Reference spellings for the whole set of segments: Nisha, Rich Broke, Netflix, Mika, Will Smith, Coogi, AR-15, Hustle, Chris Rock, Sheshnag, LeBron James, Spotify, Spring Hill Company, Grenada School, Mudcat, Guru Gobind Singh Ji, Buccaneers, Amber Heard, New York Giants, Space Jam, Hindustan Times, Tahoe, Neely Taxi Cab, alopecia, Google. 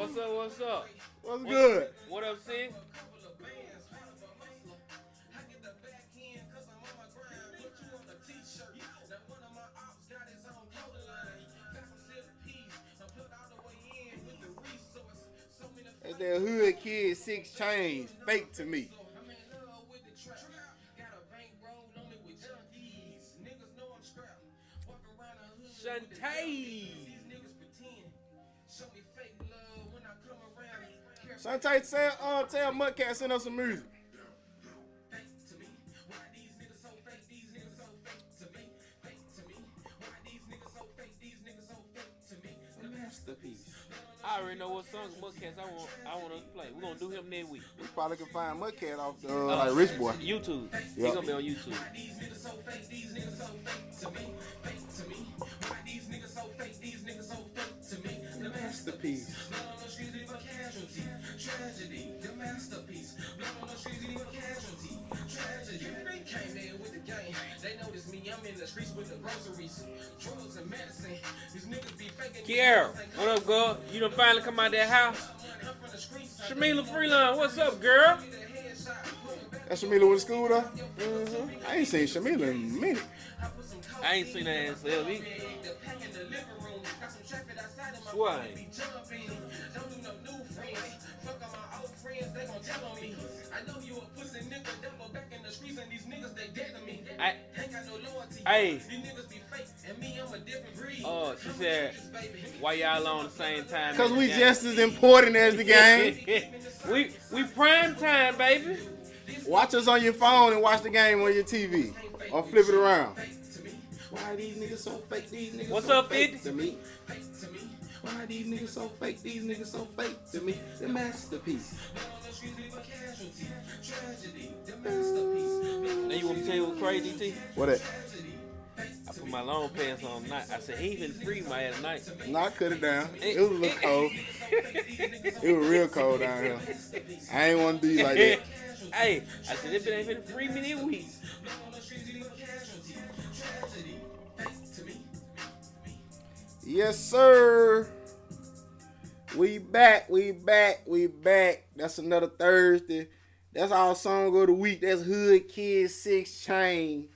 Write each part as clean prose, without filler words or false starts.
What's up? What's good? What up, C? That's that Hood Kid 6 Chain, Fake to Me. Shantae. Shantae, tell Mudcat send us some music. Masterpiece. I already know what songs Mudcat I want us to play. We're gonna do him next week. We probably can find Mudcat off the like Rich Boy. YouTube. Yep. He's gonna be on YouTube. Why these niggas so fake? These niggas so fake to me. Fake to me. Why these niggas so fake? These niggas so fake to me. The masterpiece. Tragedy, the masterpiece. Blood on the streets, leave a casualty. Tragedy, they came in with the game. They noticed me, I'm in the streets with the groceries, drugs and medicine. These niggas be faking. Kiara, what up, girl? You done finally come out that house? Shamela Freeland, what's up, girl? That's Shamela with the school, though? Mm-hmm. I ain't seen Shamela in a minute. I ain't seen that ass LV. What? Hey. Oh, she said, why y'all on the same time? Because we just as important as the game. we prime time, baby. Watch us on your phone and watch the game on your TV. Or flip it around. Why these niggas so fake? These niggas what's so up, fake to me. Fake to me. Why these niggas so fake? These niggas so fake to me. The masterpiece. Now you want me to tell you what's crazy, T? What that? I put my long pants on night. I said, he even free my ass night. No, I cut it down. It was a little cold. It was real cold down here. I ain't want to do you like that. Hey, I said, if it ain't been 3 minute weeks. Yes, sir. We back. That's another Thursday. That's our song of the week. That's Hood Kid 6 Chain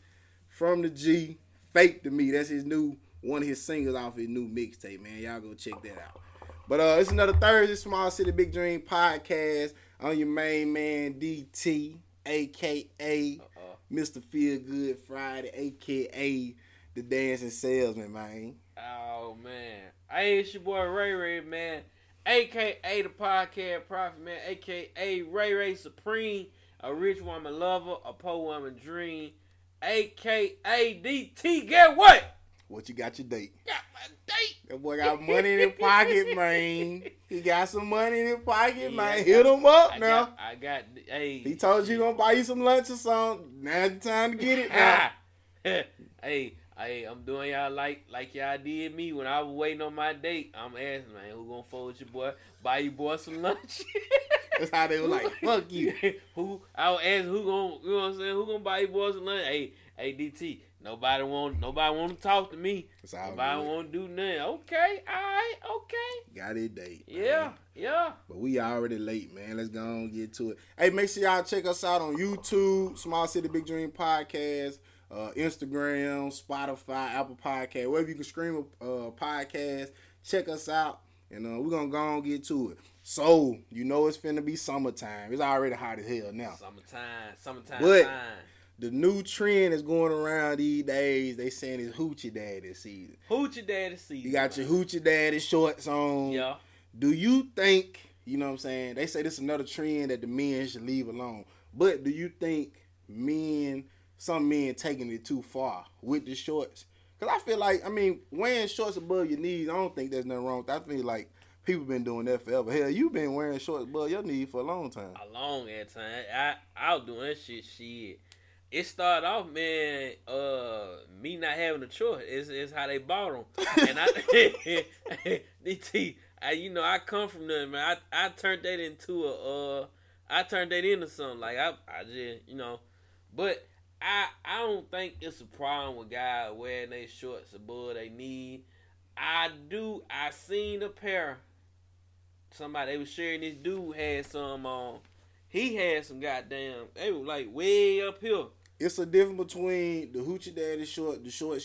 from the G. Fake to Me. That's his new, one of his singles off his new mixtape, man. Y'all go check that out. But it's another Thursday, Small City Big Dream Podcast. I'm your main man, DT, a.k.a. Mr. Feel Good Friday, a.k.a. the Dancing Salesman, man. Oh, man. Hey, it's your boy Ray Ray, man. A.K.A. the Podcast Prophet, man. A.K.A. Ray Ray Supreme. A rich woman lover. A poor woman dream. A.K.A. DT. Get what? What you got your date? Got my date. That boy got money in his pocket, man. He got some money in his pocket, yeah, man. Hit him up now. I got, hey. He told you he gonna buy you some lunch or something. Now's the time to get it now. Hey. Hey, I'm doing y'all like y'all did me when I was waiting on my date. I'm asking, man, who gonna fold your boy, buy your boy some lunch? That's how they were like, fuck you. Who gonna buy your boy some lunch? Hey, DT, nobody want to talk to me. That's how nobody want to do nothing. Okay, all right, okay. Got it, date. Yeah, man. Yeah. But we already late, man. Let's go on and get to it. Hey, make sure y'all check us out on YouTube, Small City Big Dream Podcast. Instagram, Spotify, Apple Podcast, wherever you can stream a podcast, check us out, and we're going to go on and get to it. So, you know it's finna be summertime. It's already hot as hell now. Summertime. But the new trend is going around these days. They saying it's Hoochie Daddy season. You got your Hoochie Daddy shorts on. Yeah. Do you think, you know what I'm saying, they say this is another trend that the men should leave alone. But do you think some men taking it too far with the shorts? Because I feel like, wearing shorts above your knees, I don't think there's nothing wrong with that. I feel like people been doing that forever. Hell, you've been wearing shorts above your knees for a long time. I was doing shit. It started off, man, me not having a choice. It's how they bought them. And I come from nothing, man. I turned that into something. Like, I just, but I don't think it's a problem with guys wearing their shorts above their knee. I seen a pair. Somebody, they was sharing, this dude had some on. He had some goddamn, they were like way up here. It's a difference between the Hoochie Daddy short, the short,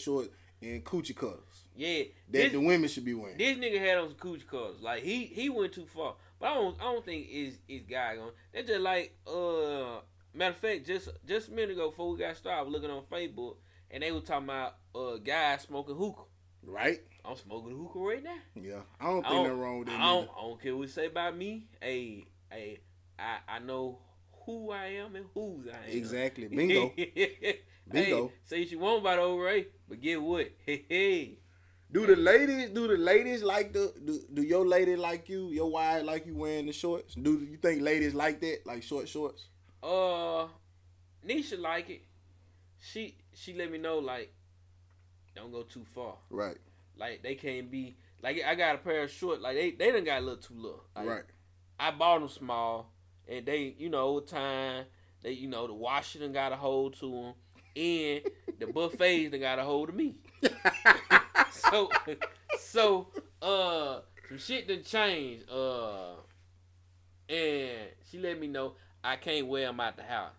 and coochie cutters. Yeah. The women should be wearing. This nigga had on some coochie cutters. Like, he went too far. But I don't think it's guy going. They just like, matter of fact, just a minute ago before we got started, I was looking on Facebook, and they were talking about guys smoking hookah. Right. I'm smoking hookah right now. Yeah. I don't think nothing wrong with that. I don't care what you say about me. Hey, I know who I am and whose I am. Exactly. Bingo. Bingo. Hey, say what you want about old Ray, but get what? Hey. Do the ladies like do your lady like you, your wife like you wearing the shorts? Do you think ladies like that? Like shorts? Nisha like it. She let me know, like, don't go too far. Right. Like, they can't be, like, I got a pair of shorts, like, they done got a little too little. Like, right. I bought them small, and they, over time, they, the washer done got a hold to them, and the buffets done got a hold of me. So, some shit done changed, and she let me know, I can't wear them out the house,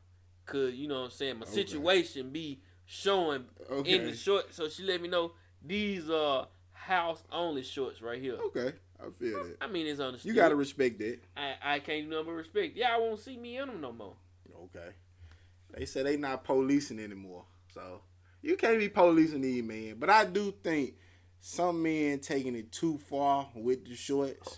cause my situation be showing in the shorts. So she let me know these are house only shorts right here. Okay, I feel that. It's understood. You gotta respect that. I can't but respect. Y'all won't see me in them no more. Okay. They say they not policing anymore, so you can't be policing these men. But I do think some men taking it too far with the shorts.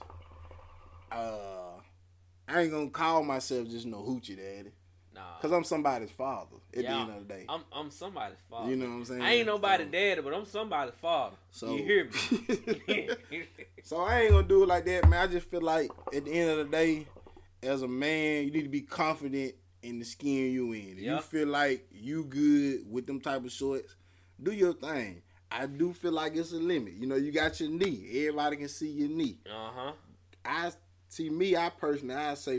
I ain't gonna call myself just no hoochie daddy. Nah. Cause I'm somebody's father at the end of the day. I'm somebody's father. You know what I'm saying? I ain't nobody's daddy, but I'm somebody's father. So, you hear me? So I ain't gonna do it like that, man. I just feel like at the end of the day, as a man, you need to be confident in the skin you in. If you feel like you good with them type of shorts, do your thing. I do feel like it's a limit. You got your knee. Everybody can see your knee. Uh-huh. I say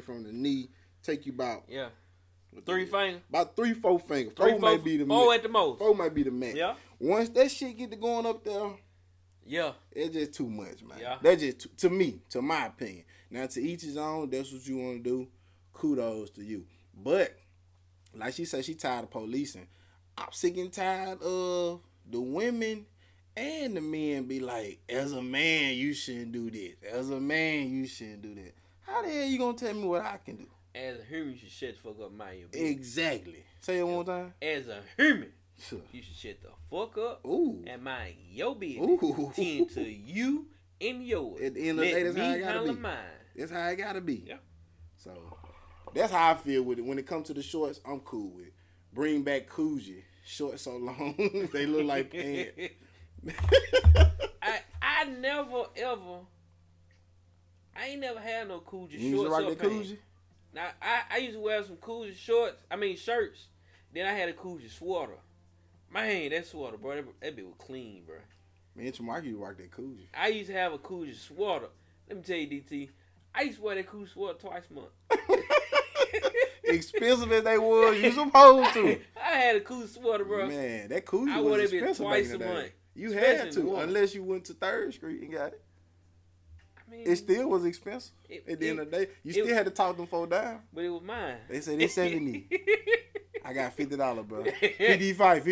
from the knee, take you about fingers. About 3-4 fingers. Four may be the max. Four at the most. Four might be the max. Yeah. Once that shit get to going up there, it's just too much, man. Yeah. That's just to me, to my opinion. Now, to each his own. That's what you want to do. Kudos to you. But like she said, she tired of policing. I'm sick and tired of the women. And the men be like, as a man, you shouldn't do this. As a man, you shouldn't do that. How the hell you gonna tell me what I can do? As a human, you should shut the fuck up, mind your business. Exactly. Say it one time. As a human, you should shut the fuck up. Ooh. And mind your business. Ooh. Tend to you and yours. At the end of the day, that's how it gotta be. Mine. That's how it gotta be. Yeah. So, that's how I feel with it. When it comes to the shorts, I'm cool with it. Bring back Coogi. Shorts so long, they look like pants. I ain't never had no Coogi shorts. You used to rock that Coogi? Now, I used to wear some Coogi shorts, shirts. Then I had a Coogi sweater. Man, that sweater, bro, that bitch was clean, bro. Man, it's Mark, you rock that Coogi. I used to have a Coogi sweater. Let me tell you, DT, I used to wear that Coogi sweater twice a month. Expensive as they was, you supposed to. I had a Coogi sweater, bro. Man, that Coogi was expensive twice a month. You had to, unless you went to 3rd Street and got it. I mean, it still was expensive. At the end of the day, you still had to talk them folk down. But it was mine. They said it's 70. I got $50, bro. 55.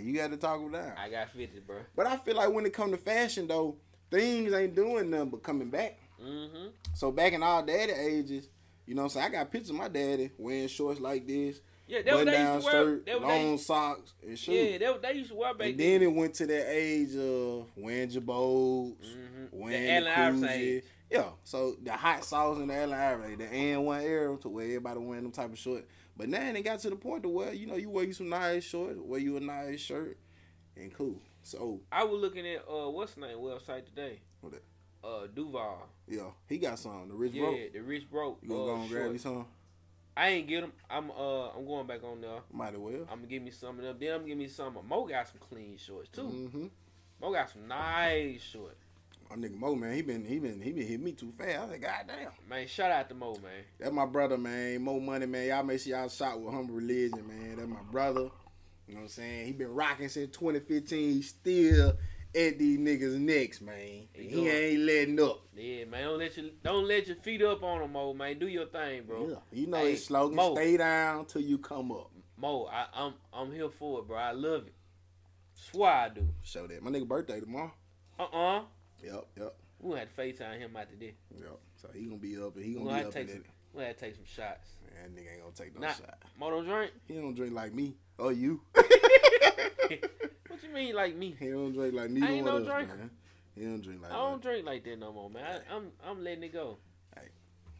You got to talk them down. I got 50, bro. But I feel like when it come to fashion, though, things ain't doing nothing but coming back. Mm-hmm. So back in our daddy ages, you know what I'm saying? I got pictures of my daddy wearing shorts like this. Yeah, that was they used to wear. Shirt, long socks and shoes. Yeah, that they used to wear back then. And then it went to that age of wearing jabots, wearing the Allen. Yeah, so the hot sauce in the Allen, the N1 era to where everybody wearing them type of shorts. But now it got to the point to where, you know, you wear you some nice shorts, wear you a nice shirt, and cool. So I was looking at, what's the name website today? What that? Duval. Yeah, he got some. The Rich Broke. Yeah, the Rich Broke. You gonna go and grab you some? I ain't get them. I'm going back on there. Might as well. I'm gonna give me some of them. Then I'm gonna give me some. Mo got some clean shorts too. Mm-hmm. Mo got some nice shorts. My nigga Mo, man, he been hitting me too fast. I said, God damn. Man, shout out to Mo, man. That's my brother, man. Mo Money, man. Y'all make sure y'all shop with Humble Religion, man. That's my brother. You know what I'm saying? He been rocking since 2015. He still at these niggas' necks, man. He ain't letting up. Yeah, man. Don't let your feet up on him, Mo, man. Do your thing, bro. Yeah. You know his slogan, Mo, stay down till you come up. Mo, I'm here for it, bro. I love it. Swear I do. Show that. My nigga birthday tomorrow. Yep. We're gonna have to FaceTime him out today. Yep. So he gonna be up and he gonna be up today. We're gonna have to take some shots. Man, that nigga ain't gonna take no shot. Mo don't drink? He don't drink like me. Oh, you. What you mean like me? He don't drink like me. I ain't no drinker. Man. He don't drink like that. I don't drink like that no more, man. I'm letting it go. Hey.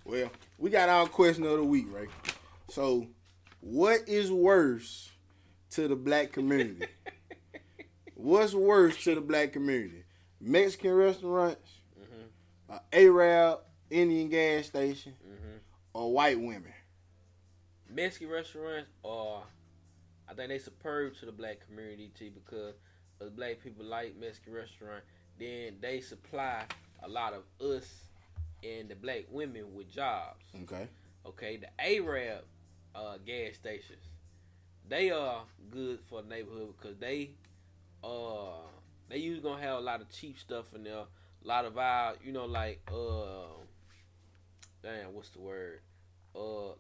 Well, we got our question of the week, right? So, what is worse to the black community? What's worse to the black community? Mexican restaurants, Arab, Indian gas station, or white women? Mexican restaurants are... I think they superb to the black community too, because the black people like Mexican restaurant. Then they supply a lot of us and the black women with jobs. Okay. The Arab gas stations, they are good for the neighborhood because they usually gonna have a lot of cheap stuff in there, a lot of our, you know, like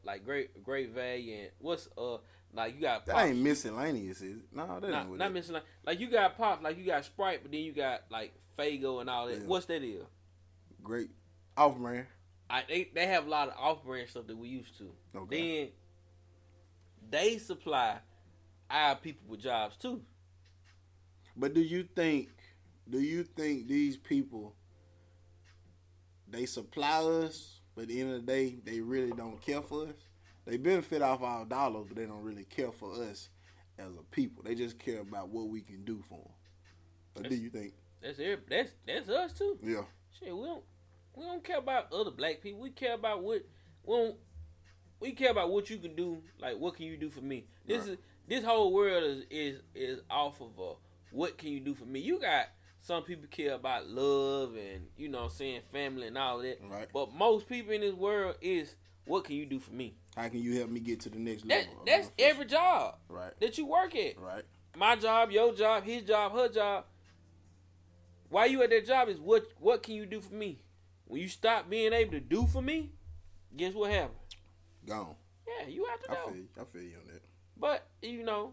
like great value and like you got Pops. That ain't miscellaneous, is it? No, that ain't not miscellaneous. Like you got Pops, like you got Sprite, but then you got like Faygo and all that. Yeah. What's that is? Great off brand. They have a lot of off brand stuff that we used to. Okay. Then they supply our people with jobs too. But do you think these people, they supply us, but at the end of the day they really don't care for us? They benefit off our dollars, but they don't really care for us as a people. They just care about what we can do for them. But do you think that's us too? Yeah. Shit, we don't care about other black people. We care about what you can do. Like, what can you do for me? This whole world is off of a what can you do for me? You got some people care about love and, you know what I'm saying, family and all that. Right. But most people in this world is, what can you do for me? How can you help me get to the next level? That's every job, right, that you work at. Right. My job, your job, his job, her job. While you at that job is what can you do for me? When you stop being able to do for me, guess what happened? Gone. Yeah, you have to go. I feel you on that. But, you know.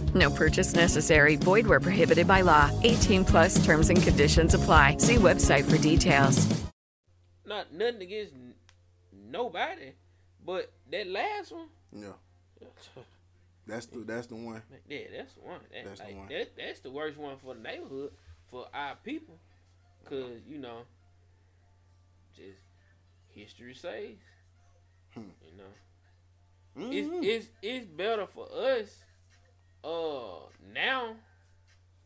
No purchase necessary. Void where prohibited by law. 18 plus terms and conditions apply. See website for details. Not nothing against nobody, but that last one. Yeah. That's the one. Yeah, that's the one. That's the one. That's the worst one for the neighborhood, for our people. Because, you know, just history says, you know, it's better for us. Now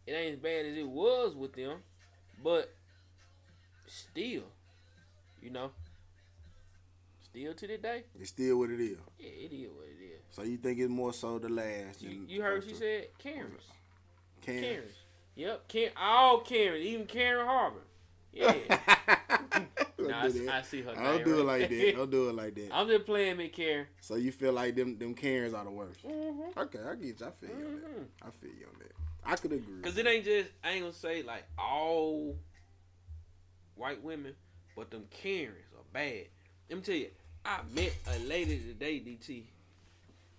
it ain't as bad as it was with them, but still, you know, still to this day, it's still what it is. Yeah, it is what it is. So you think it's more so the last? You heard she said Karens. Yep, all Karen, even Karen Harbor. Yeah. I see her. Don't do it like that. I'm just playing me, Karen. So you feel like them Karens are the worst? Mm-hmm. Okay, I get you. I feel you on that. I could agree. Cause it ain't just, I ain't gonna say like all white women, but them Karens are bad. Let me tell you, I met a lady today, DT.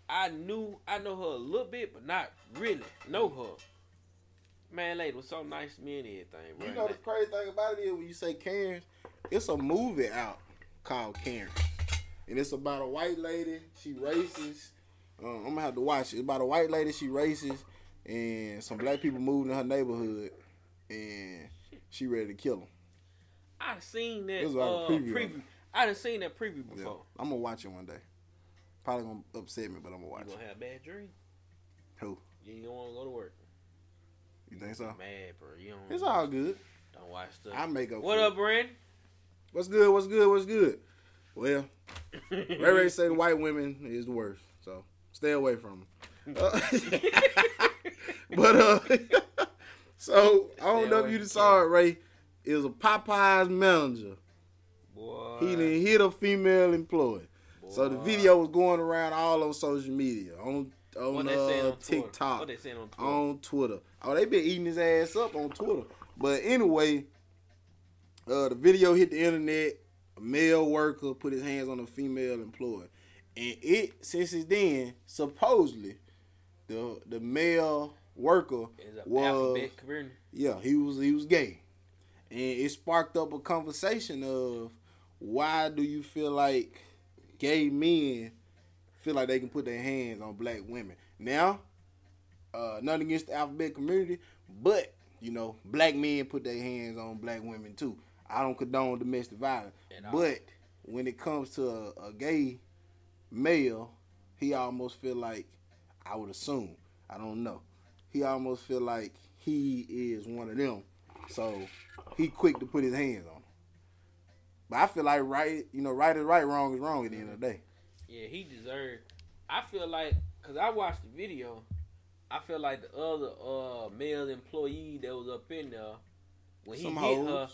I know her a little bit, but not really know her. Man, lady was so nice to me and everything, bro. You know the crazy thing about it is when you say Karens, it's a movie out called Karens. And it's about a white lady, she racist. I'm going to have to watch it. It's about a white lady, she racist, and some black people moved in her neighborhood, and she ready to kill them. I seen that preview. I done seen that preview before. Yeah, I'm going to watch it one day. Probably going to upset me, but I'm going to watch it. You going to have a bad dream? Who? You don't want to go to work. You think so? Mad, bro. You don't, it's all good. Don't watch stuff. I make up. What up, Brandon? What's good? Well, Ray say the white women is the worst, so stay away from them. So I don't know if you saw it, Ray. It was a Popeyes manager. Boy. He done hit a female employee. Boy. So the video was going around all over social media. On TikTok, what they saying on Twitter? Oh, they been eating his ass up on Twitter. But anyway, the video hit the internet. A male worker put his hands on a female employee, and since then, supposedly, the male worker he was gay, and it sparked up a conversation of why do you feel like gay men feel like they can put their hands on black women. Now, nothing against the alphabet community, but, you know, black men put their hands on black women too. I don't condone domestic violence. But when it comes to a gay male, he almost feel like, I would assume, I don't know, he almost feel like he is one of them. So he quick to put his hands on them. But I feel like right is right, wrong is wrong at the end of the day. Yeah, he deserved. I feel like, because I watched the video, I feel like the other male employee that was up in there, when he hit her,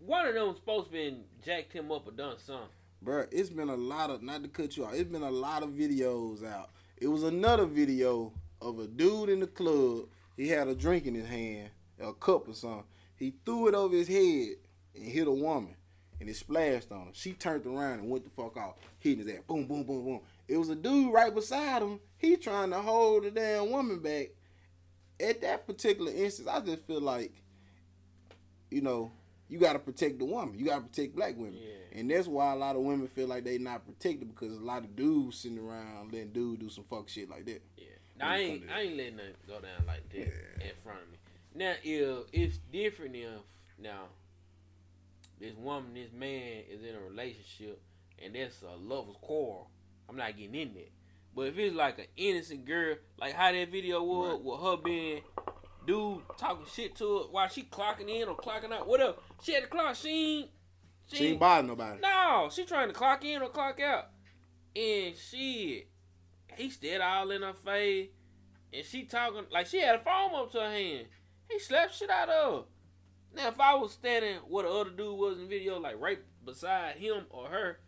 one of them supposed to been jacked him up or done something. Bruh, it's been a lot of, not to cut you off, it's been a lot of videos out. It was another video of a dude in the club. He had a drink in his hand, a cup or something. He threw it over his head and hit a woman. And it splashed on her. She turned around and went the fuck off, hitting his ass. Boom, boom, boom, boom. It was a dude right beside him. He trying to hold the damn woman back. At that particular instance, I just feel like, you know, you got to protect the woman. You got to protect black women. Yeah. And that's why a lot of women feel like they not protected, because a lot of dudes sitting around letting dudes do some fuck shit like that. Yeah. Now, I ain't letting nothing go down like that in front of me. Now, it's different now. This woman, this man is in a relationship, and that's a lover's quarrel. I'm not getting in that. But if it's like an innocent girl, like how that video was, with her being dude talking shit to her while she clocking in or clocking out, whatever. She had to clock. She ain't bothering nobody. No, she trying to clock in or clock out. And shit, he stared all in her face, and she talking like she had a phone up to her hand. He slapped shit out of her. Now, if I was standing where the other dude was in the video, like right beside him or her,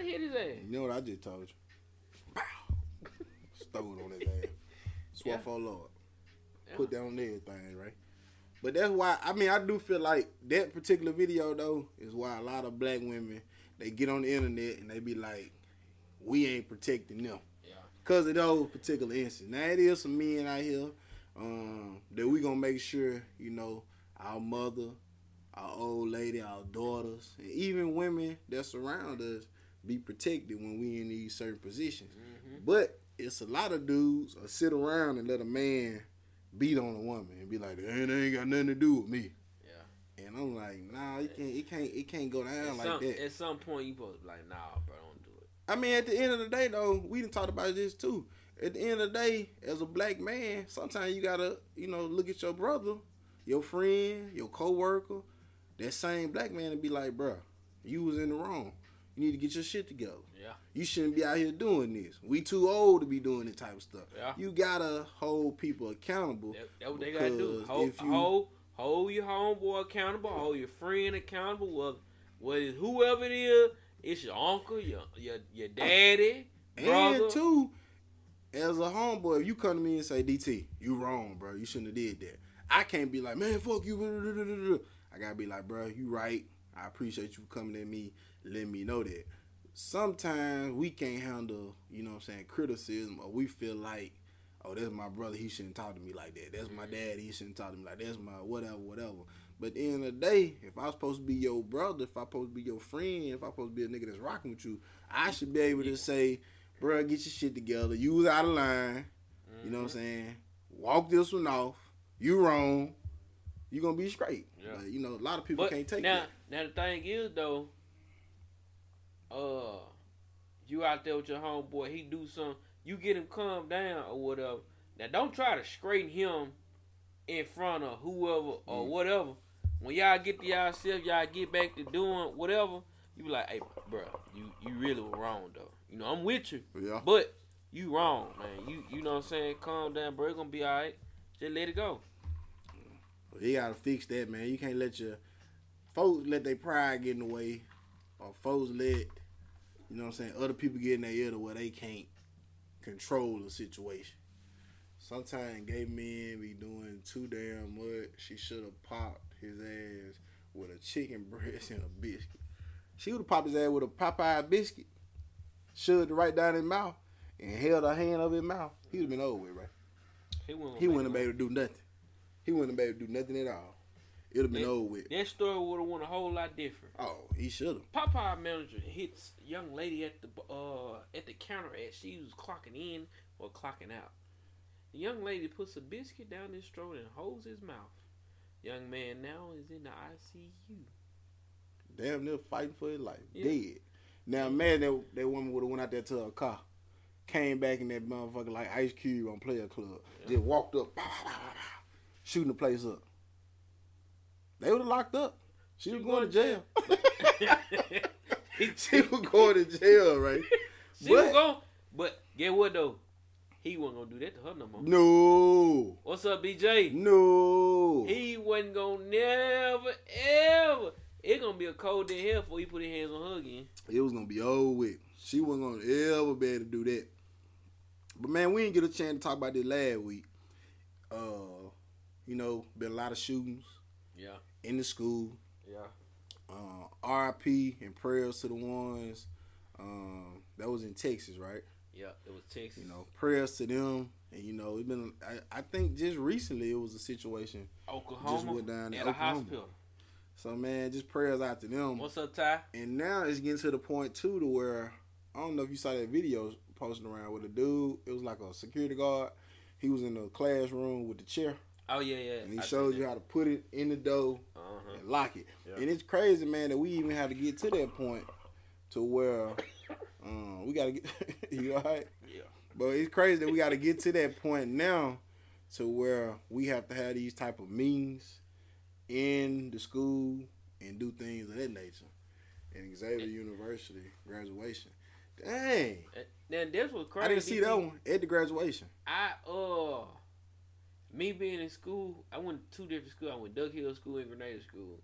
I'd hit his ass. You know what I just told you? Stole on his ass. Swear yeah. for Lord. Yeah. Put that on everything, right? But that's why, I mean, I do feel like that particular video, though, is why a lot of black women, they get on the internet and they be like, we ain't protecting them. Yeah. Because of those particular instances. Now, it is some men out here that we going to make sure, you know, our mother, our old lady, our daughters, and even women that surround us be protected when we in these certain positions. Mm-hmm. But it's a lot of dudes that sit around and let a man beat on a woman and be like, "That ain't got nothing to do with me." Yeah. And I'm like, nah, it can't go down like that. At some point, you supposed to be like, nah, bro, don't do it. I mean, at the end of the day, though, we done talked about this too. At the end of the day, as a black man, sometimes you gotta, you know, look at your brother, your friend, your coworker, that same black man, and be like, bro, you was in the wrong. You need to get your shit together. Yeah. You shouldn't be out here doing this. We too old to be doing this type of stuff. Yeah. You gotta hold people accountable. That's what they gotta do. Hold your homeboy accountable. Hold your friend accountable. Whether whoever it is, it's your uncle, your daddy, brother. And too, as a homeboy, if you come to me and say, DT, you wrong, bro. You shouldn't have did that. I can't be like, man, fuck you. I gotta be like, bro, you right. I appreciate you coming at me. Let me know that. Sometimes we can't handle, you know what I'm saying, criticism, or we feel like, oh, that's my brother, he shouldn't talk to me like that. That's my dad, he shouldn't talk to me like that. That's my whatever. But at the end of the day, if I'm supposed to be your brother, if I'm supposed to be your friend, if I'm supposed to be a nigga that's rocking with you, I should be able to say, bro, get your shit together. You was out of line. Mm-hmm. You know what I'm saying? Walk this one off. You wrong. You're going to be straight. Yeah. But, you know, a lot of people can't take that. Now, the thing is, though, you out there with your homeboy, he do something, you get him calmed down or whatever. Now, don't try to straighten him in front of whoever or whatever. When y'all get to yourself, y'all get back to doing whatever, you be like, hey, bro, you really were wrong, though. You know, I'm with you, yeah. But you wrong, man. You know what I'm saying? Calm down, bro. It's going to be all right. Just let it go. But you got to fix that, man. You can't let your folks let their pride get in the way, or folks let, you know what I'm saying, other people get in their ear to where they can't control the situation. Sometimes gay men be doing too damn much. She should have popped his ass with a chicken breast and a biscuit. She would have popped his ass with a Popeye biscuit, shoved it right down his mouth, and held her hand up his mouth. He would have been over with, right? He wouldn't have been able to do nothing. He wouldn't have been able to do nothing at all. It would have been over with. That story would have went a whole lot different. Oh, he should have. Popeye manager hits a young lady at the counter as she was clocking in or clocking out. The young lady puts a biscuit down his throat and holds his mouth. Young man now is in the ICU. Damn near fighting for his life. Yeah. Dead. Now imagine that woman would have went out there to her car, came back in that motherfucker like Ice Cube on Player Club. Yeah. Just walked up, shooting the place up. They would have locked up. She was going to jail. She was going to jail, right? But get what though? He wasn't gonna do that to her no more. No. What's up, BJ? No. He wasn't gonna never ever. It's gonna be a cold in hell before he put his hands on her again. It was gonna be old with. She wasn't gonna ever be able to do that. But man, we didn't get a chance to talk about this last week. You know, been a lot of shootings. Yeah. In the school. Yeah. RIP and prayers to the ones that was in Texas, right? Yeah, it was Texas. You know, prayers to them. And, you know, it's been, I think just recently it was a situation. Oklahoma. Just went down in Oklahoma. A hospital. So, man, just prayers out to them. What's up, Ty? And now it's getting to the point, too, to where, I don't know if you saw that video posting around with a dude. It was like a security guard. He was in the classroom with the chair. Oh, yeah. And he showed you how to put it in the door and lock it. Yep. And it's crazy, man, that we even have to get to that point to where we got to get... You all right? Yeah. But it's crazy that we got to get to that point now to where we have to have these type of meetings in the school and do things of that nature. And Xavier University graduation. Dang. Now, this was crazy. I didn't see that one at the graduation. Me being in school, I went to two different schools. I went to Duck Hill School and Grenada School.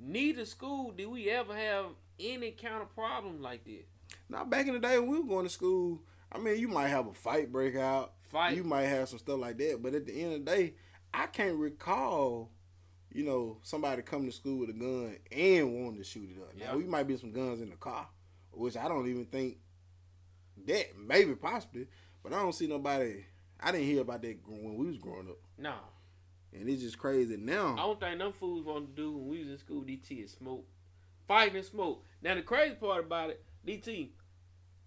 Neither school did we ever have any kind of problem like this. Now, back in the day when we were going to school, I mean, you might have a fight break out. You might have some stuff like that. But at the end of the day, I can't recall, you know, somebody coming to school with a gun and wanting to shoot it up. Yep. Now, we might be some guns in the car, which I don't even think that, maybe possibly. But I don't see nobody, I didn't hear about that when we was growing up. No. And it's just crazy now. I don't think them fools want to do when we was in school, DT, is smoke. Fighting and smoke. Now, the crazy part about it, DT,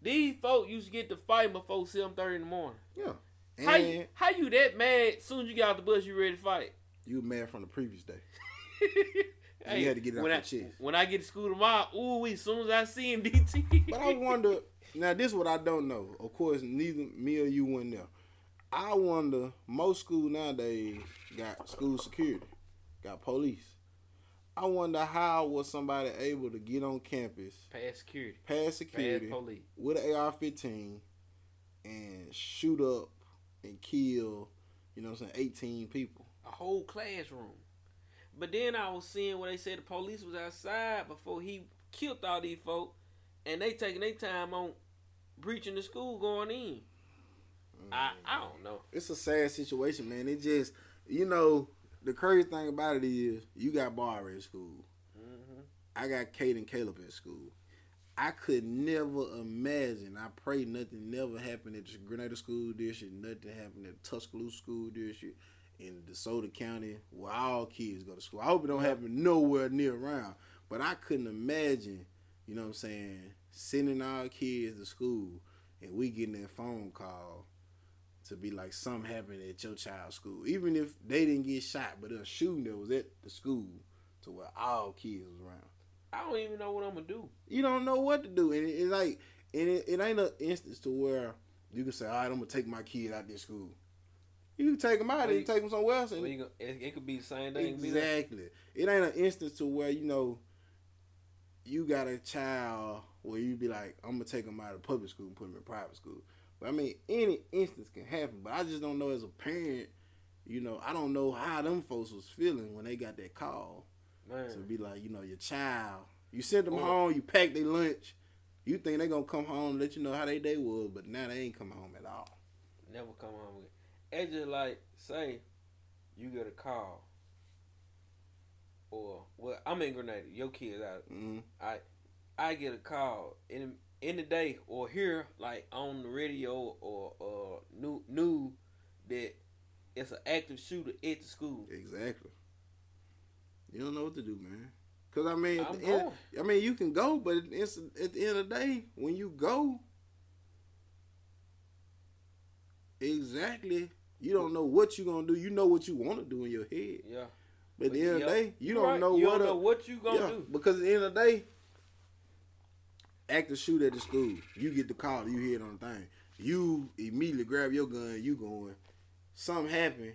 these folks used to get to fight before 7:30 in the morning. Yeah. And how you that mad soon as you get out the bus, you ready to fight? You mad from the previous day. Hey, you had to get it out your chest. When I get to school tomorrow, as soon as I see him, DT. But I wonder, now this is what I don't know. Of course, neither me or you went there. I wonder, most school nowadays got school security, got police. I wonder how was somebody able to get on campus, past security, past police, with an AR-15 and shoot up and kill, you know what I'm saying, 18 people. A whole classroom. But then I was seeing where they said the police was outside before he killed all these folks, and they taking their time on breaching the school going in. I don't know. It's a sad situation, man. It just, you know, the crazy thing about it is you got Barbara in school. Mm-hmm. I got Kate and Caleb in school. I could never imagine. I pray nothing never happened at the Grenada School District. Nothing happened at the Tuscaloosa School District in DeSoto County where all kids go to school. I hope it don't happen nowhere near around. But I couldn't imagine, you know what I'm saying, sending our kids to school and we getting that phone call to be like something happened at your child's school. Even if they didn't get shot, but a shooting that was at the school to where all kids was around. I don't even know what I'm going to do. You don't know what to do. And it's like, and it ain't an instance to where you can say, all right, I'm going to take my kid out of this school. You can take them out and you take them somewhere else. It could be the same thing. Exactly. It ain't an instance to where, you know, you got a child where you be like, I'm going to take them out of public school and put them in private school. I mean, any instance can happen, but I just don't know as a parent, you know, I don't know how them folks was feeling when they got that call. Man. So it'd be like, you know, your child, you sent them home, you packed their lunch, you think they going to come home and let you know how they day was, but now they ain't come home at all. Never come home again. It's just like, say, you get a call, or, well, I'm in Grenada, your kid's out. Mm-hmm. I get a call, and in the day or here, like on the radio or new that it's an active shooter at the school. Exactly. You don't know what to do, man. Cause I mean, you can go, but it's at the end of the day when you go, exactly, you don't know what you are gonna do. You know what you want to do in your head. Yeah. But at the end of the day, you don't know what you gonna do because at the end of the day. Active shoot at the school. You get the call. You hear it on the thing. You immediately grab your gun. You going. Something happened.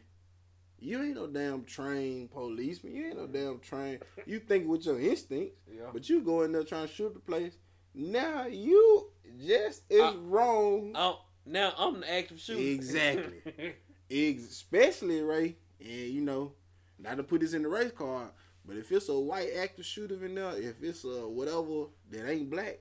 You ain't no damn trained policeman. You ain't no damn trained. You think with your instincts. Yeah. But you go in there trying to shoot the place. Now you just is wrong. Now I'm the active shooter. Exactly. Especially, Ray. And, you know, not to put this in the race card, but if it's a white active shooter in there, if it's a whatever that ain't black,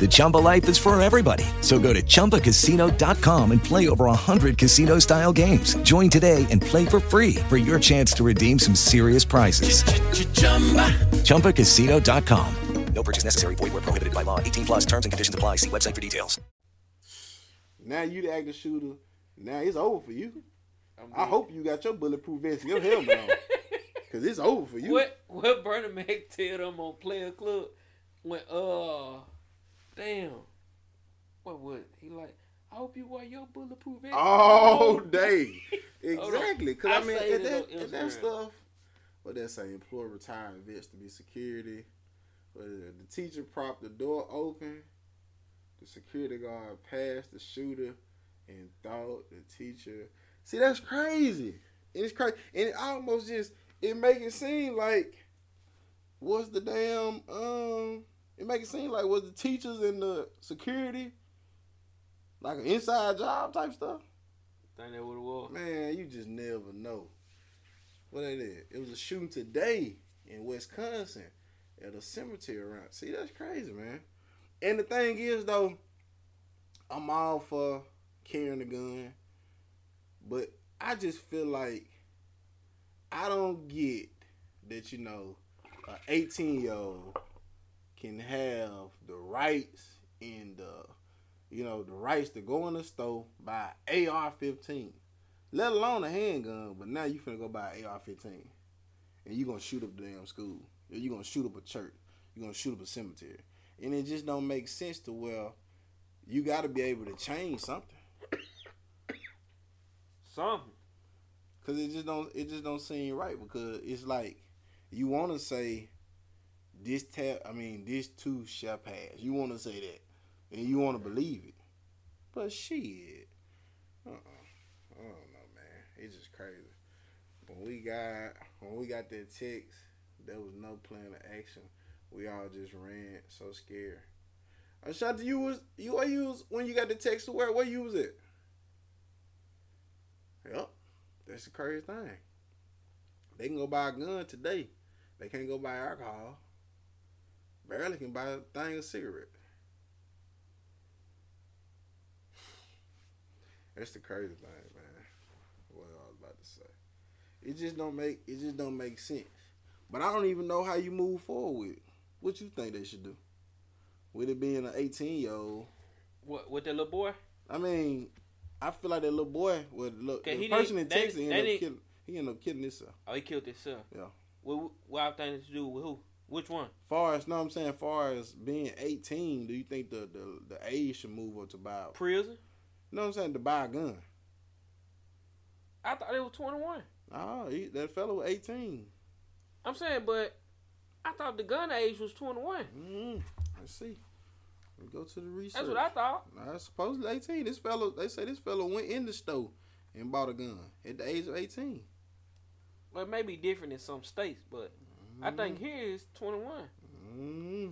The Chumba life is for everybody. So go to ChumbaCasino.com and play over 100 casino-style games. Join today and play for free for your chance to redeem some serious prizes. ChumbaCasino.com. No purchase necessary. Void where prohibited by law. 18 plus terms and conditions apply. See website for details. Now you the active shooter. Now it's over for you. I hope you got your bulletproof vest and your helmet on. Because it's over for you. What Bernie Mac tell them on Player Club when, damn. What was it? He like, I hope you wear your bulletproof vest all day. Exactly. Because, I mean, and that stuff, what that say, employer retiring vets to be security. The teacher propped the door open. The security guard passed the shooter and thought the teacher. See, that's crazy. And it's crazy. And it almost just, it make it seem like, what's the damn, it make it seem like, was the teachers and the security like an inside job type stuff? I think that would have was. Man, you just never know. What it is? It was a shooting today in Wisconsin at a cemetery around. See, that's crazy, man. And the thing is, though, I'm all for carrying a gun, but I just feel like I don't get that, you know, an 18-year-old can have the rights and the, you know, the rights to go in the store, buy AR-15, let alone a handgun, but now you finna go buy AR-15, and you gonna shoot up the damn school. You're going to shoot up a church. You're going to shoot up a cemetery. And it just don't make sense to, well, you got to be able to change something. Something. Because it just don't seem right, because it's like you want to say this too shall pass. You want to say that. And you want to believe it. But shit. I don't know, man. It's just crazy. When we got that text, there was no plan of action. We all just ran. So scared. Ashanti, you was when you got the text to where you was at? Yep. That's the crazy thing. They can go buy a gun today. They can't go buy alcohol. Barely can buy a thing of cigarette. That's the crazy thing, man. What I was about to say. It just don't make sense. But I don't even know how you move forward with it. What you think they should do? With it being an 18-year-old. What, with that little boy? I mean, I feel like that little boy would look. The person in Texas ended up killing himself. Oh, he killed himself? Yeah. What I think to do with who? Which one? Far as being 18, do you think the age should move up to buy a prison? You know what I'm saying? To buy a gun. I thought it was 21. Oh, that fella was 18. I'm saying, but I thought the gun age was 21. Mm-hmm. Let's see. Let's go to the research. That's what I thought. I suppose 18. They say this fellow went in the store and bought a gun at the age of 18. Well, it may be different in some states, but I think here is 21. Mm-hmm.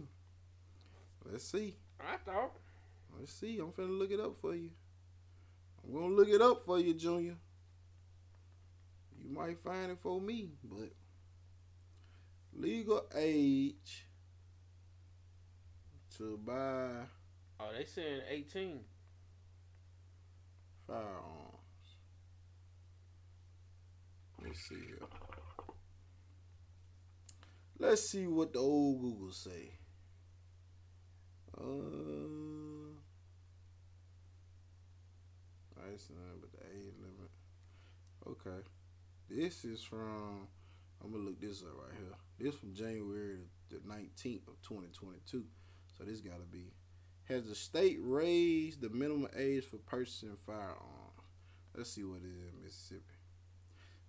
Let's see. I thought. Let's see. I'm finna look it up for you. I'm gonna look it up for you, Junior. You might find it for me, but. Legal age to buy. Oh, they saying 18. Firearms. Let's see here. Let's see what the old Google say. That's not but the age limit. Okay, this is from. I'm gonna look this up right here. This from January the 19th of 2022. So this gotta be. Has the state raised the minimum age for purchasing firearms? Let's see what it is in Mississippi.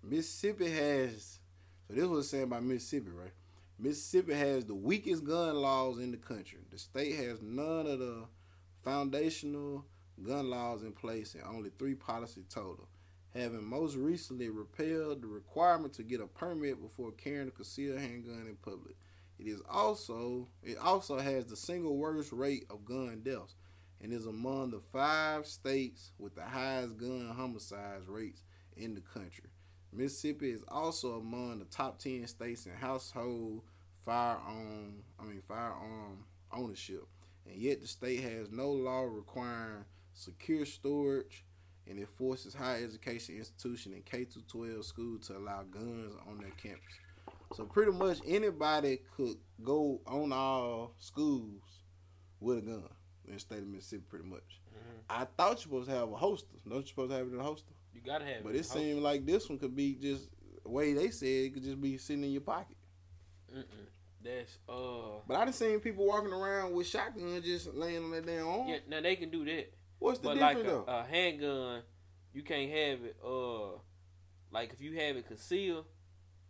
Mississippi has. So this was saying by Mississippi, right? Mississippi has the weakest gun laws in the country. The state has none of the foundational gun laws in place and only 3 policies total. Having most recently repealed the requirement to get a permit before carrying a concealed handgun in public. It also has the single worst rate of gun deaths and is among the 5 states with the highest gun homicides rates in the country. Mississippi is also among the top 10 states in household firearm ownership. And yet the state has no law requiring secure storage, and it forces higher education institution and K-12 school to allow guns on their campus. So pretty much anybody could go on all schools with a gun in the state of Mississippi, pretty much. Mm-hmm. I thought you're supposed to have a holster. Don't you supposed to have it in a holster? You got to have it. But it seemed like this one could be just way they said it could just be sitting in your pocket. That's But I done seen people walking around with shotguns just laying on their damn arm. Yeah, now they can do that. What's the difference though? A handgun, you can't have it. Like if you have it concealed,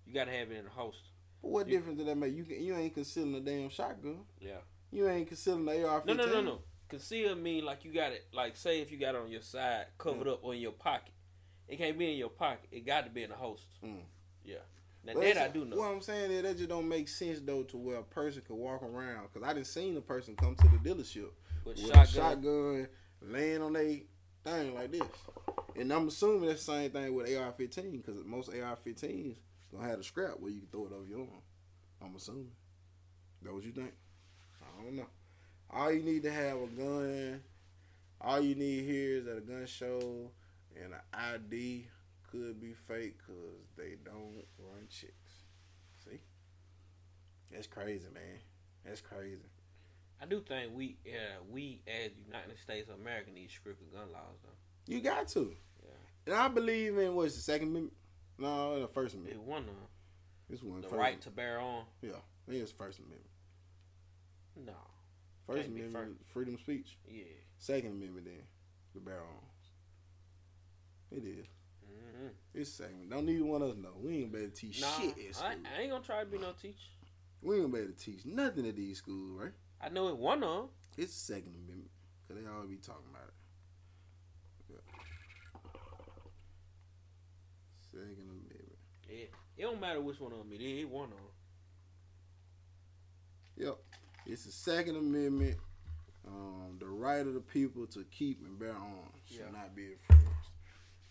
you gotta have it in a holster. But what difference does that make? You ain't concealing a damn shotgun. Yeah. You ain't concealing the AR-15. No. Conceal mean like you got it. Like say if you got it on your side, covered up, or in your pocket. It can't be in your pocket. It got to be in a holster. Yeah. Now but that I do know. What I'm saying is that just don't make sense though to where a person could walk around. Cause I done seen a person come to the dealership with shotgun. A shotgun laying on their thing like this. And I'm assuming that's the same thing with AR-15 because most AR-15s gonna have a scrap where you can throw it over your arm. I'm assuming. That what you think? I don't know. All you need to have a gun. All you need here is at a gun show and an ID. Could be fake because they don't run chicks. See? That's crazy, man. That's crazy. I do think we as United States of America need stricter gun laws, though. You got to. Yeah. And I believe in, what's the Second Amendment? No, the First Amendment. It's one of them. It's one. The right to bear arms. Yeah. I think it's First Amendment. No. First Amendment, freedom of speech. Yeah. Second Amendment, then, the bear arms. It is. Mm-hmm. It's segment. Don't need one of us know. We ain't better teach shit at school. I ain't gonna try to be no teacher. We ain't better teach nothing at these schools, right? I know it one of them. It's Second Amendment because they always be talking about it. Yeah. Second Amendment. It don't matter which one of them it is. It one of them. Yep. It's the Second Amendment. The right of the people to keep and bear arms should not be infringed.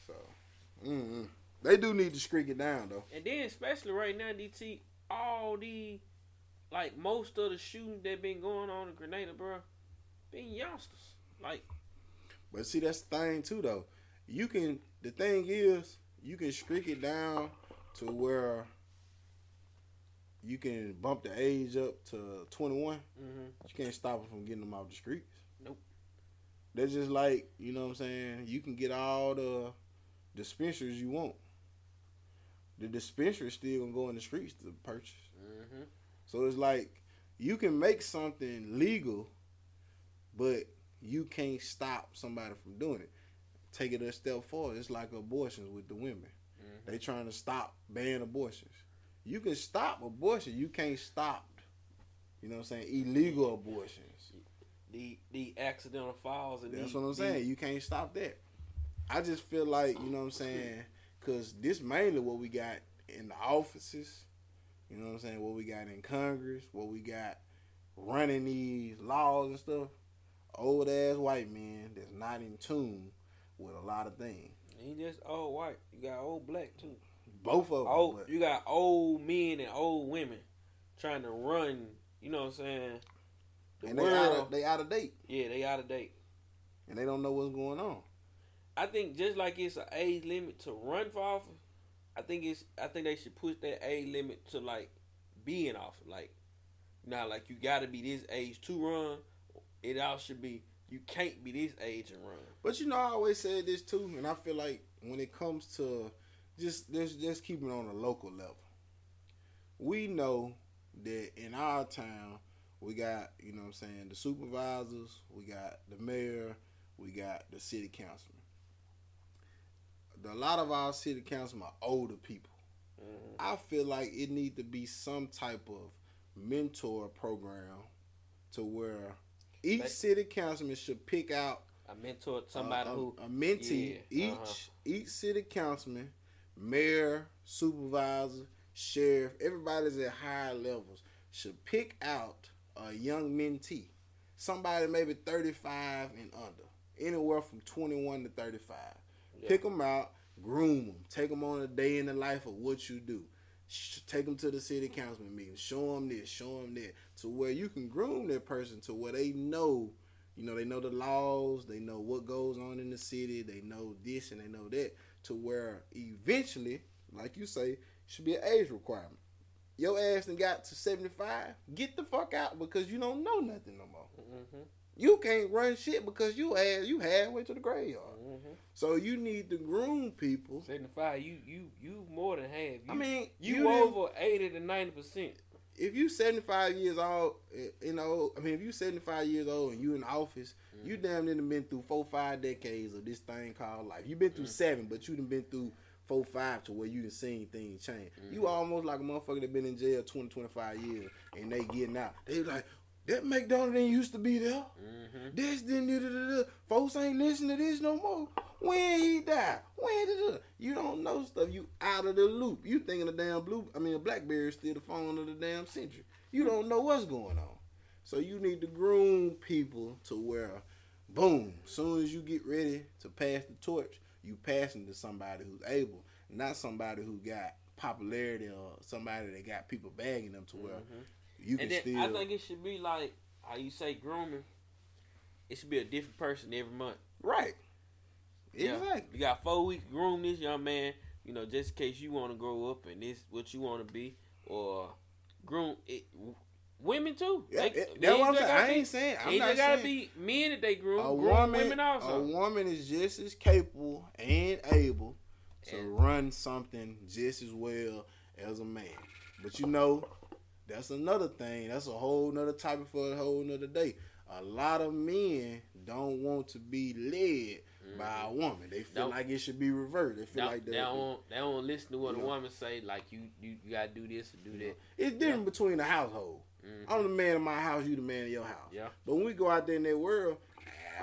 So. Mm-hmm. They do need to streak it down though. And then especially right now, DT, all the like most of the shooting that been going on in Grenada, bro, been youngsters. Like, but see, that's the thing too though. The thing is, you can streak it down to where you can bump the age up to 21. Mm-hmm. You can't stop them from getting them off the streets. Nope. That's just like, you know what I'm saying. You can get all the dispensaries you want. The dispensary is still gonna go in the streets to purchase. Mm-hmm. So it's like you can make something legal, but you can't stop somebody from doing it. Take it a step forward. It's like abortions with the women. Mm-hmm. They trying to ban abortions. You can stop abortion. You can't stop, you know what I'm saying, illegal abortions. The accidental files. And that's what I'm saying. You can't stop that. I just feel like, you know what I'm saying, because this mainly what we got in the offices, you know what I'm saying, what we got in Congress, what we got running these laws and stuff, old-ass white men that's not in tune with a lot of things. Ain't just old white. You got old black, too. Both of them. You got old men and old women trying to run, you know what I'm saying, and they out of date. Yeah, they out of date. And they don't know what's going on. I think just like it's an age limit to run for office, I think they should push that age limit to like be in office. Like now, like you gotta be this age to run. It all should be you can't be this age and run. But you know, I always said this too, and I feel like when it comes to just keeping on a local level, we know that in our town we got, you know what I'm saying, the supervisors, we got the mayor, we got the city councilman. A lot of our city councilmen are older people. Mm-hmm. I feel like it needs to be some type of mentor program to where each city councilman should pick out a mentor, somebody who a mentee. Yeah, each city councilman, mayor, supervisor, sheriff, everybody's at higher levels should pick out a young mentee, somebody maybe 35 and under, anywhere from 21 to 35. Pick them out, groom them, take them on a day in the life of what you do. Take them to the city council meeting, show them this, show them that, to where you can groom that person to where they know, you know, they know the laws, they know what goes on in the city, they know this and they know that, to where eventually, like you say, should be an age requirement. Your ass done got to 75, get the fuck out because you don't know nothing no more. Mm-hmm. you can't run shit because you halfway to the graveyard. Mm-hmm. So you need to groom people. 75, you more than half. I mean, you over 80 to 90%. If you 75 years old, if you 75 years old and you in office, mm-hmm. you damn near been through 4-5 decades of this thing called life. You been through mm-hmm. 7, but you done been through 4-5 to where you done seen things change. Mm-hmm. You almost like a motherfucker that been in jail 20-25 years and they getting out. They like, that McDonald's didn't used to be there. Mm-hmm. This didn't do. Folks ain't listening to this no more. When he died, you don't know stuff. You out of the loop. You thinking the damn BlackBerry is still the phone of the damn century. You don't know what's going on. So you need to groom people to where, boom, soon as you get ready to pass the torch, you passing to somebody who's able, not somebody who got popularity or somebody that got people bagging them to where mm-hmm. you can still. I think it should be like how you say grooming. It should be a different person every month. Right. Exactly. Yeah. You got 4 weeks to groom this young man, just in case you want to grow up and this what you want to be, or groom it. Women too. Yeah, that's what I'm saying. I ain't saying. I'm not saying. They gotta be men that they groom women also. A woman is just as capable and able to run something just as well as a man. But that's another thing. That's a whole nother topic for a whole nother day. A lot of men don't want to be led by a woman. They feel like it should be reversed. They feel like they don't listen to what a woman say. Like you gotta do this or do that. It's different between the household. Mm-hmm. I'm the man of my house. You the man of your house. Yeah. But when we go out there in that world,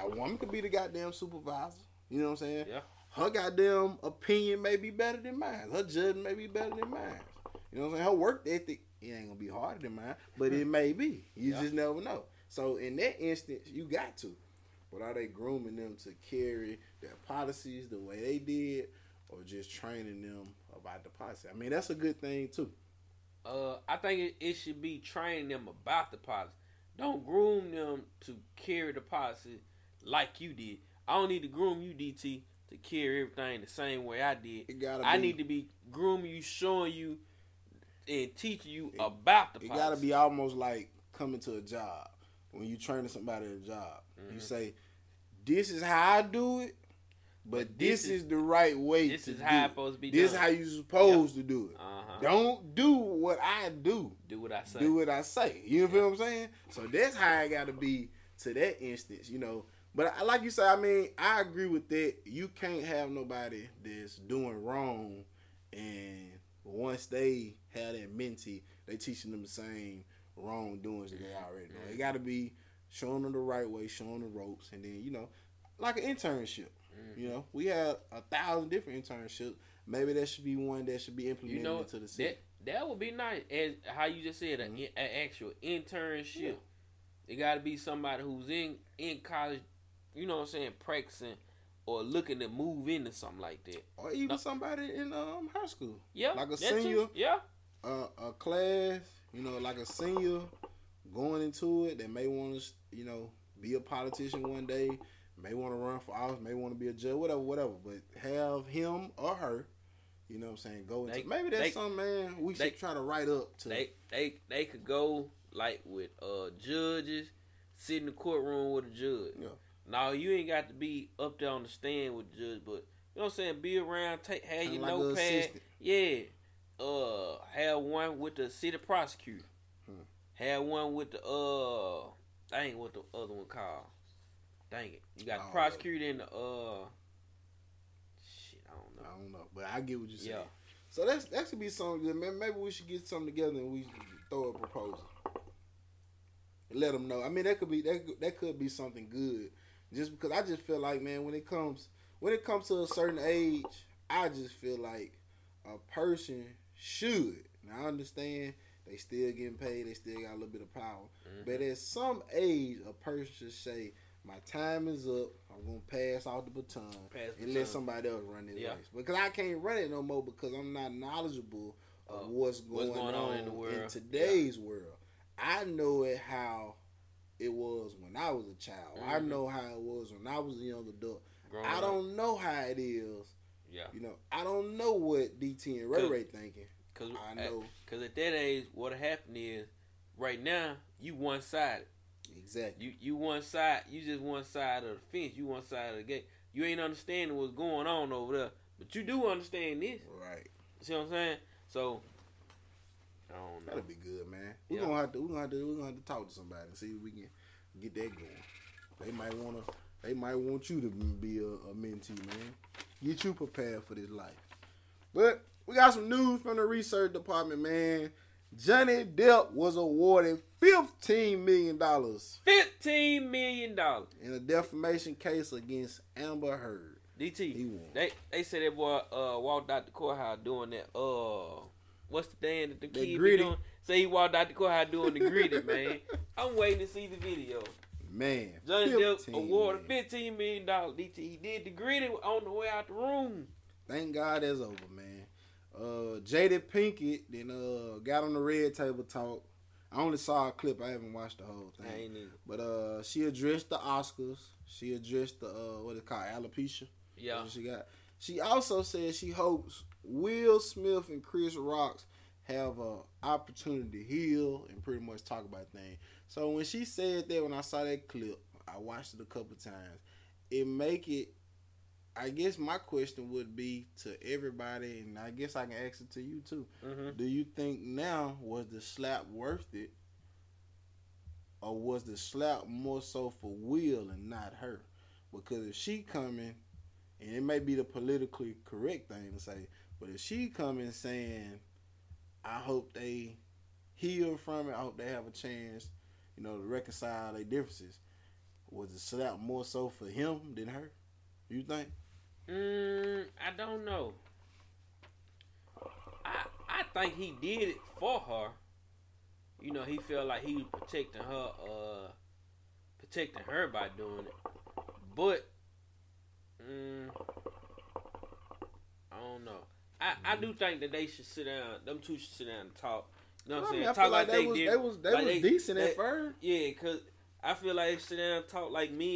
a woman could be the goddamn supervisor. You know what I'm saying? Yeah. Her goddamn opinion may be better than mine. Her judgment may be better than mine. You know what I'm saying? Her work ethic, it ain't gonna be harder than mine, but it may be. You just never know. So in that instance, you got to. But are they grooming them to carry their policies the way they did, or just training them about the policy? I mean, that's a good thing too. I think it should be training them about the policy. Don't groom them to carry the policy like you did. I don't need to groom you, DT, to carry everything the same way I did. Need to be grooming you, showing you, and teaching you about the policy. It got to be almost like coming to a job. When you training somebody at a job, mm-hmm. you say, "This is how I do it, but this is the right way to do it. This is how it's supposed to be done. This is how you supposed to do it. Uh-huh. Don't do what I do. Do what I say. Do what I say. You feel what I'm saying? So that's how I got to be to that instance, But like you say, I mean, I agree with that. You can't have nobody that's doing wrong, and once they have that mentee, they teaching them the same wrongdoings that they already know. It got to be showing them the right way, showing the ropes, and then, like an internship. Mm-hmm. We have 1,000 different internships. Maybe that should be one that should be implemented into the city. That would be nice. As how you just said, mm-hmm. an actual internship. Yeah. It got to be somebody who's in college, practicing or looking to move into something like that. Or even somebody in high school. Yeah. Like a senior. Yeah. A class. Like a senior going into it, they may want to, be a politician one day, may want to run for office, may want to be a judge, whatever. But have him or her, go into. Maybe that's something, man, we should try to write up to. They could go, like, with judges, sit in the courtroom with a judge. Yeah. Now, you ain't got to be up there on the stand with the judge, but, be around, have your notepad. Yeah. Have one with the city prosecutor. Have one with the dang, what the other one called? Dang it, you got the prosecutor and the shit. I don't know, but I get what you saying. Yeah. So that should be something good, man. Maybe we should get something together and we throw a proposal. Let them know. I mean, that could be something good. Just because I just feel like, man, when it comes to a certain age, I just feel like a person should. Now, I understand they still getting paid. They still got a little bit of power. Mm-hmm. But at some age, a person should say, my time is up. I'm going to pass off the baton and let somebody else run this race. Because I can't run it no more because I'm not knowledgeable of what's going on in the world. In today's world. I know it how it was when I was a child. Mm-hmm. I know how it was when I was a young adult. I don't know how it is. Yeah. I don't know what DT and Ray thinking. Because at that age, what happened is, right now, you one-sided. Exactly. You one side. You just one side of the fence. You one side of the gate. You ain't understanding what's going on over there, but you do understand this. Right. See what I'm saying? So I don't know. That'll be good, man. We're gonna have to. We're gonna have to talk to somebody and see if we can get that going. They might want you to be a mentee, man. Get you prepared for this life. But we got some news from the research department, man. Johnny Depp was awarded $15 million. $15 million. In a defamation case against Amber Heard. DT. He won. They said that boy walked out the courthouse doing that, what's the thing that the kid be doing? Say he walked out the courthouse doing the gritty, man. I'm waiting to see the video. Man. Johnny Depp awarded $15 million. DT. He did the gritty on the way out the room. Thank God that's over, man. Jada Pinkett then got on the Red Table Talk. I only saw a clip. I haven't watched the whole thing. I ain't either. But she addressed the Oscars. She addressed the what is it called, alopecia. Yeah. That's what she got. She also said she hopes Will Smith and Chris Rock have an opportunity to heal and pretty much talk about things. So when she said that, when I saw that clip, I watched it a couple times. I guess my question would be to everybody, and I guess I can ask it to you too. Mm-hmm. Do you think now, was the slap worth it, or was the slap more so for Will and not her? Because if she coming, and it may be the politically correct thing to say, but if she coming saying, I hope they heal from it, I hope they have a chance, to reconcile their differences, was the slap more so for him than her? You think? I don't know. I think he did it for her. He felt like he was protecting her by doing it. But I don't know. I do think that they should sit down. Them two should sit down and talk. You know what I'm saying? I talk like they did. They was decent at first. Yeah, because I feel like they sit down and talk like men.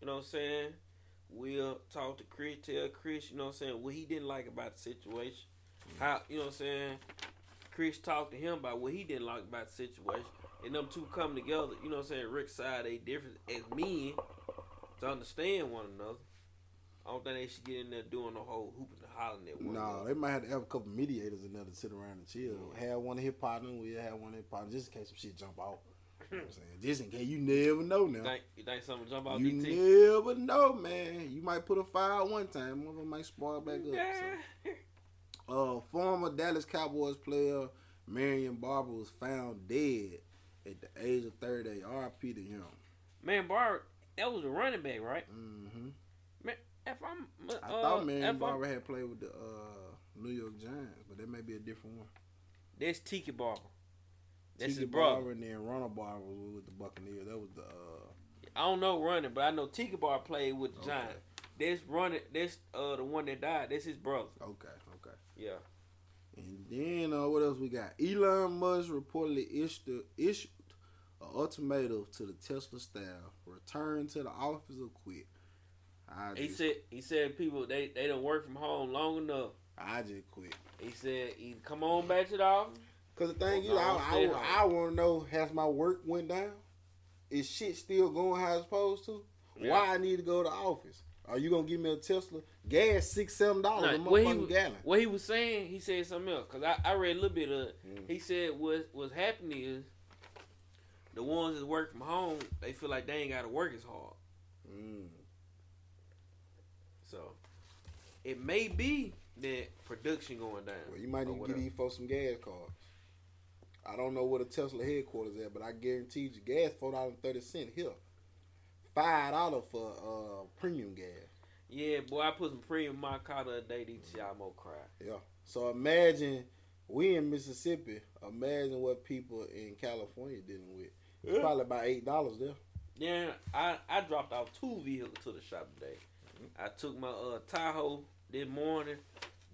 You know what I'm saying? Will talk to Chris, tell Chris, what he didn't like about the situation. How, Chris talked to him about what he didn't like about the situation. And them two come together, reconcile their difference as men to understand one another. I don't think they should get in there doing the whole hooping and hollering at one another. No, they might have to have a couple mediators in there to sit around and chill. Yeah. Have one of his partners, we'll have one of his partners, just in case some shit jump off. You know what I'm saying? Just in case, you never know now. You think something jump out? You DT? Never know, man. You might put a fire one time, one of them might spark back up. So. Former Dallas Cowboys player Marion Barber was found dead at the age of 30. R.I.P. to him. Man, Barber, that was a running back, right? Mm-hmm. Man, I thought Marion Barber had played with the New York Giants, but that may be a different one. That's Tiki Barber. That's Tiki Barber, and then Ronald Barber was with the Buccaneers. That was the I don't know running, but I know Tiki Barber played with the Giants. That's running. That's the one that died. That's his brother. Okay. Yeah. And then what else we got? Elon Musk reportedly issued an ultimatum to the Tesla staff: return to the office or quit. He said people they done work from home long enough. I just quit. He said either come on back to the office. Because the thing is, I want to know, has my work went down? Is shit still going how it's supposed to? Yeah. Why I need to go to the office? Are you going to give me a Tesla? Gas, $6, $7 a motherfucking gallon. What he was saying, he said something else. Because I read a little bit of it. Mm. He said what's happening is the ones that work from home, they feel like they ain't got to work as hard. Mm. So, it may be that production going down. Well, you might need to get these folks some gas cards. I don't know where the Tesla headquarters at, but I guarantee you gas $4.30 here. $5 for premium gas. Yeah, boy, I put some premium in my car the other day. These I'm gonna cry. Yeah. So imagine we in Mississippi. Imagine what people in California dealing with. It's probably about $8 there. Yeah, I dropped off two vehicles to the shop today. Mm-hmm. I took my Tahoe this morning,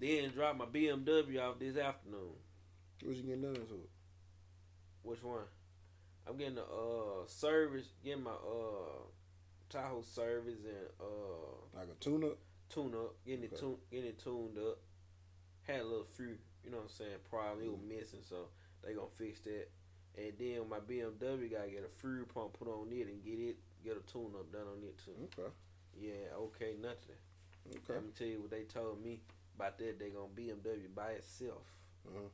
then dropped my BMW off this afternoon. What you getting done to? Which one? I'm getting the service, getting my Tahoe service and like a tune-up? Tune-up. Getting it tuned up. Had a little few, you know what I'm saying, probably it was missing, so they gonna fix that. And then my BMW gotta get a fuel pump put on it and get a tune up done on it too. Okay. Yeah, okay, nothing. Okay. Let me tell you what they told me about that. They gonna BMW by itself. Uh-huh.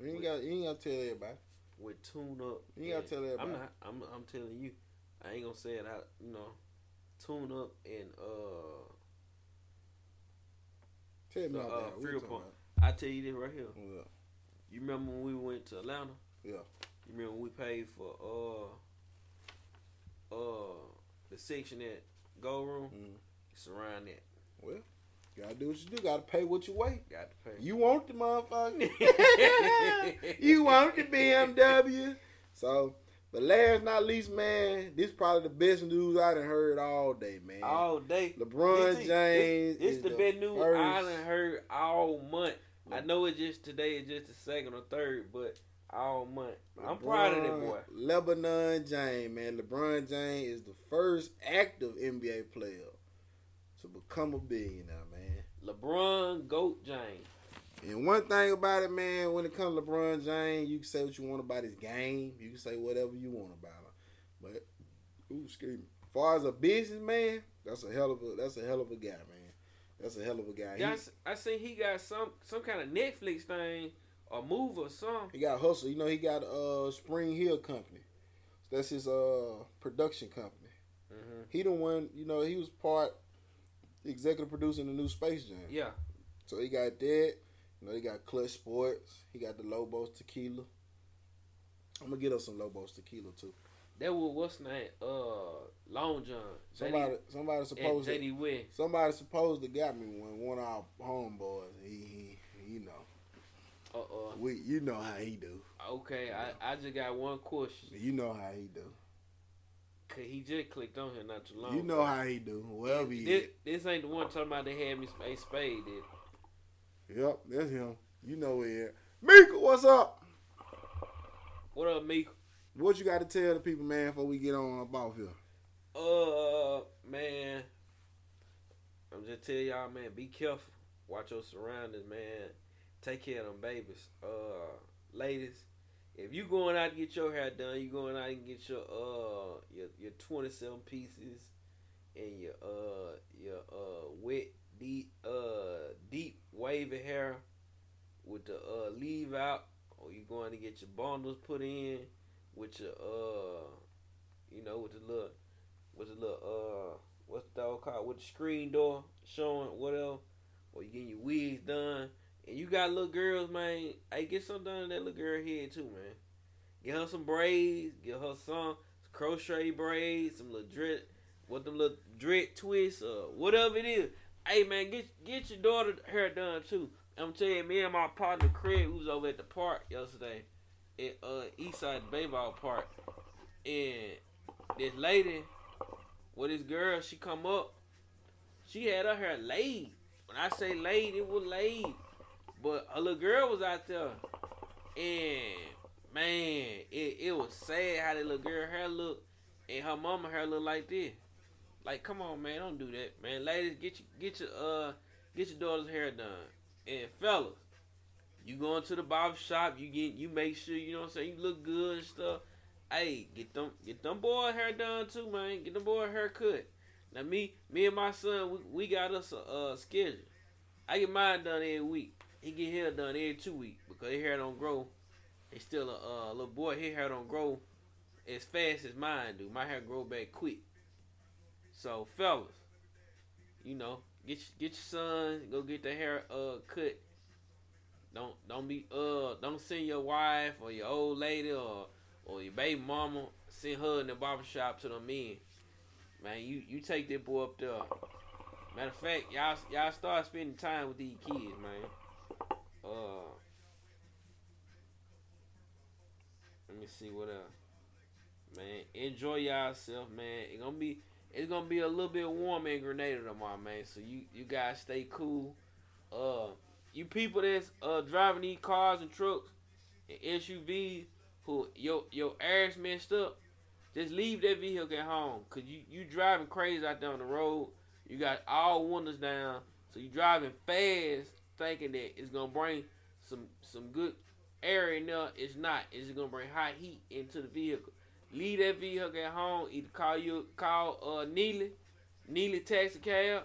You ain't gotta tell everybody. With tune up. You ain't gotta tell everybody. I'm telling you. I ain't gonna say it out. You know, tune up and tell me about that. Fuel pump. I tell you this right here. Yeah. You remember when we went to Atlanta? Yeah. You remember when we paid for the section at Gold Room? Mm-hmm. It's around that. Well, you gotta do what you do. Gotta pay what you weigh. Gotta pay. You want the motherfucker. You want the BMW. So, but last not least, man, this is probably the best news I done heard all day, man. All day. LeBron James. It's the best news I done heard all month. I know it's just today, it's just the second or third, but all month. I'm proud of that boy. LeBron James, man. LeBron James is the first active NBA player to become a billionaire, man. LeBron GOAT James. And one thing about it, man, when it comes to LeBron James, you can say what you want about his game. You can say whatever you want about him. But, excuse me. As far as a businessman, that's a hell of a guy, man. That's a hell of a guy. I seen he got some kind of Netflix thing or movie or something. He got Hustle. You know, he got Spring Hill Company. So that's his production company. Mm-hmm. He the one, you know, he was part executive producing the new Space Jam. Yeah. So he got that. You know, he got Clutch Sports. He got the Lobos Tequila. I'm going to get us some Lobos Tequila, too. That was what's name? Long John. Somebody supposed to got me one of our homeboys. He you know. We you know how he do. Okay, you know. I just got one question. You know how he do. 'Cause he just clicked on here not too long. You know how he do. Whatever he is. This ain't the one talking about they had me a spade. Yep, that's him. You know it. Mika, what's up? What up, Mika? What you got to tell the people, man, before we get on up off here? Man, I'm just telling y'all, man, be careful. Watch your surroundings, man. Take care of them babies. Ladies, if you going out to get your hair done, you going out and get your 27 pieces and your wet deep wavy hair with the leave out, or you going to get your bundles put in. With your, you know, with the little, what's the dog called? With the screen door showing, whatever. Or you getting your wigs done. And you got little girls, man. Hey, get something done in that little girl head, too, man. Get her some braids. Get her some crochet braids. Some little dread twists or whatever it is. Hey, man, get your daughter hair done, too. I'm telling you, me and my partner, Craig, who was over at the park yesterday, at Eastside Baseball Park, and this lady, well, this girl, she come up, she had her hair laid. When I say laid, it was laid, but a little girl was out there, and man, it was sad how that little girl hair looked, and her mama hair looked like this. Like, come on, man, don't do that, man. Ladies, get your daughter's hair done, and fellas, you going to the barber shop, you make sure, you know what I'm saying, you look good and stuff. Hey, get them boy hair done too, man. Get them boy hair cut. Now me and my son, we got us a schedule. I get mine done every week. He get hair done every 2 weeks because his hair don't grow. It's still a little boy, his hair don't grow as fast as mine do. My hair grow back quick. So fellas, you know, get your son, go get the hair cut. Don't send your wife or your old lady or your baby mama, send her in the barbershop to the men. Man, you take that boy up there. Matter of fact, y'all start spending time with these kids, man. Let me see what else. Man, enjoy yourself, man. It's gonna be a little bit warm in Grenada tomorrow, man. So you guys stay cool. You people that's driving these cars and trucks and SUVs who your ass messed up, just leave that vehicle at home. Because you driving crazy out there on the road. You got all windows down. So you driving fast thinking that it's going to bring some good airing now is not. It's gonna bring hot heat into the vehicle. Leave that vehicle at home. Either call Neely taxi cab.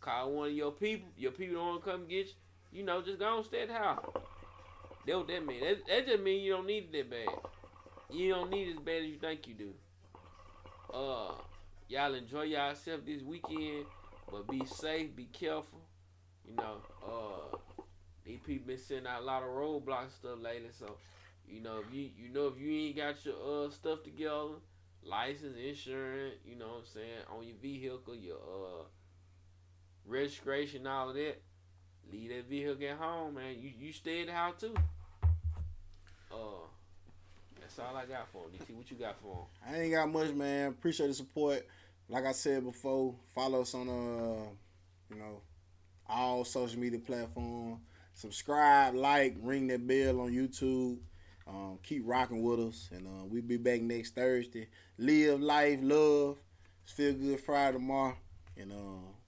Call one of your people. Your people don't want to come get you. You know, just go on stay at the house. That's what that mean. That just mean you don't need it that bad. You don't need it as bad as you think you do. Y'all enjoy yourself this weekend, but be safe, be careful. You know, these people been sending out a lot of roadblocks and stuff lately, so if you ain't got your stuff together, license, insurance, you know what I'm saying, on your vehicle, your registration, all of that, leave that vehicle at home, man. You stay in the house too. That's all I got for him. DT, what you got for him? I ain't got much, man. Appreciate the support. Like I said before, follow us on all social media platforms. Subscribe, like, ring that bell on YouTube. Keep rocking with us, and we'll be back next Thursday. Live life, love. It's Feel Good Friday tomorrow, and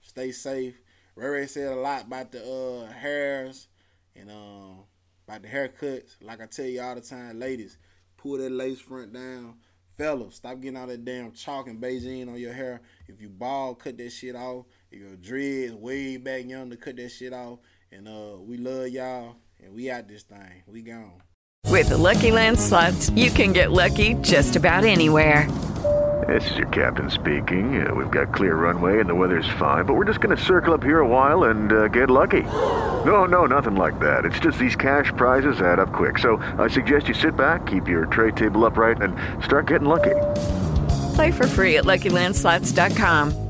stay safe. Ray said a lot about the hairs and about the haircuts. Like I tell you all the time, ladies, pull that lace front down. Fellas, stop getting all that damn chalk and Beijing on your hair. If you bald, cut that shit off. If your dreads way back yonder, cut that shit off. And we love y'all, and we out this thing. We gone. With the Lucky Land Slots, you can get lucky just about anywhere. This is your captain speaking. We've got clear runway and the weather's fine, but we're just going to circle up here a while and get lucky. No, nothing like that. It's just these cash prizes add up quick. So I suggest you sit back, keep your tray table upright, and start getting lucky. Play for free at LuckyLandSlots.com.